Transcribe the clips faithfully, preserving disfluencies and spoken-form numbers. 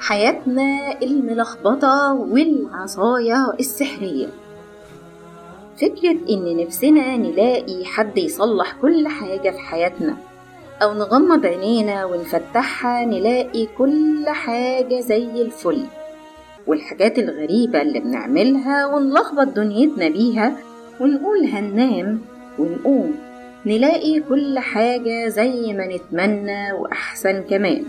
حياتنا الملخبطة والعصاية السحرية، فكرة إن نفسنا نلاقي حد يصلح كل حاجة في حياتنا، أو نغمض عينينا ونفتحها نلاقي كل حاجة زي الفل، والحاجات الغريبة اللي بنعملها ونلخبط دنيتنا بيها ونقول هننام ونقوم نلاقي كل حاجة زي ما نتمنى وأحسن كمان،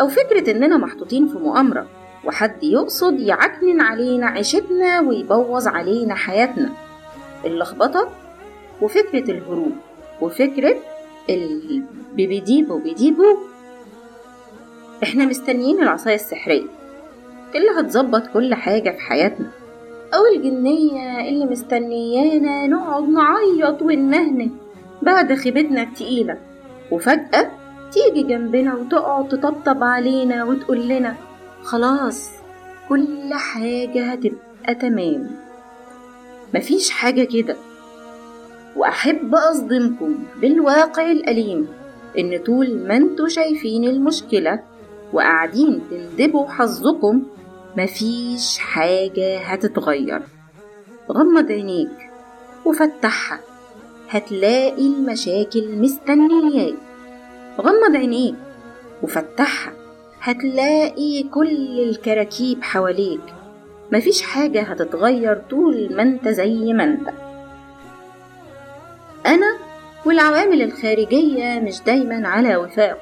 أو فكرة إننا محطوطين في مؤامرة وحد يقصد يعكنن علينا عيشتنا ويبوظ علينا حياتنا. اللخبطة وفكرة الهروب وفكرة البيبيديبو بيديبو إحنا مستنيين العصاية السحرية اللي هتظبط كل حاجة في حياتنا، أو الجنية اللي مستنيانا نقعد نعيط وننهنه بعد خيبتنا التقيلة، وفجأة تيجي جنبنا وتقعد تطبطب علينا وتقول لنا خلاص كل حاجة هتبقى تمام. مفيش حاجة كده. وأحب أصدمكم بالواقع الأليم إن طول ما انتوا شايفين المشكلة وقاعدين تندبوا حظكم مفيش حاجة هتتغير. غمض عينيك وفتحها هتلاقي المشاكل مستنياك، غمض عينيك وفتحها هتلاقي كل الكراكيب حواليك، مفيش حاجة هتتغير طول ما انت زي ما انت. أنا والعوامل الخارجية مش دايما على وفاق،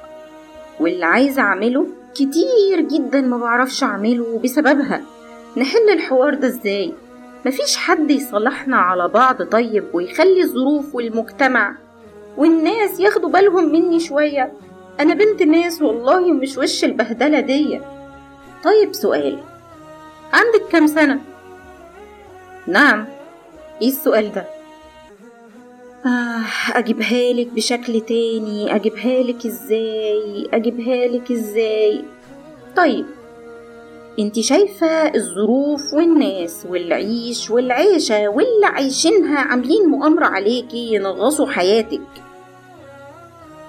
واللي عايز أعمله كتير جدا ما بعرفش أعمله بسببها. نحل الحوار ده إزاي؟ مفيش حد يصلحنا على بعض طيب ويخلي الظروف والمجتمع والناس ياخدوا بالهم مني شوية، أنا بنت ناس والله مش وش البهدلة دي. طيب سؤال، عندك كم سنة؟ نعم، إيه السؤال ده؟ آه أجيبها لك بشكل تاني، أجيبها لك إزاي أجيبها لك إزاي طيب انت شايفة الظروف والناس والعيش والعيشة واللي عايشينها عاملين مؤامرة عليكي ينغصوا حياتك،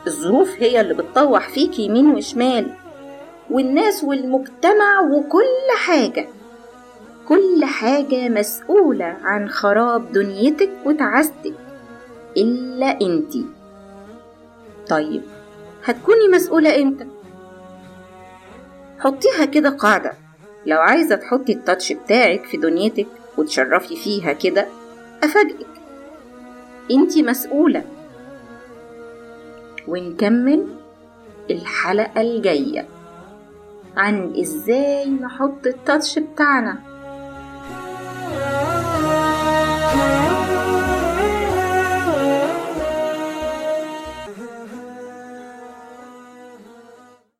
الظروف هي اللي بتطوح فيكي يمين وشمال، والناس والمجتمع وكل حاجة كل حاجة مسؤولة عن خراب دنيتك وتعاستك إلا انتي. طيب هتكوني مسؤولة امتى؟ حطيها كده قاعدة، لو عايزة تحطي التاتش بتاعك في دنيتك وتشرفي فيها كده أفاجئك، انتي مسؤولة. ونكمل الحلقة الجاية عن ازاي نحط التاتش بتاعنا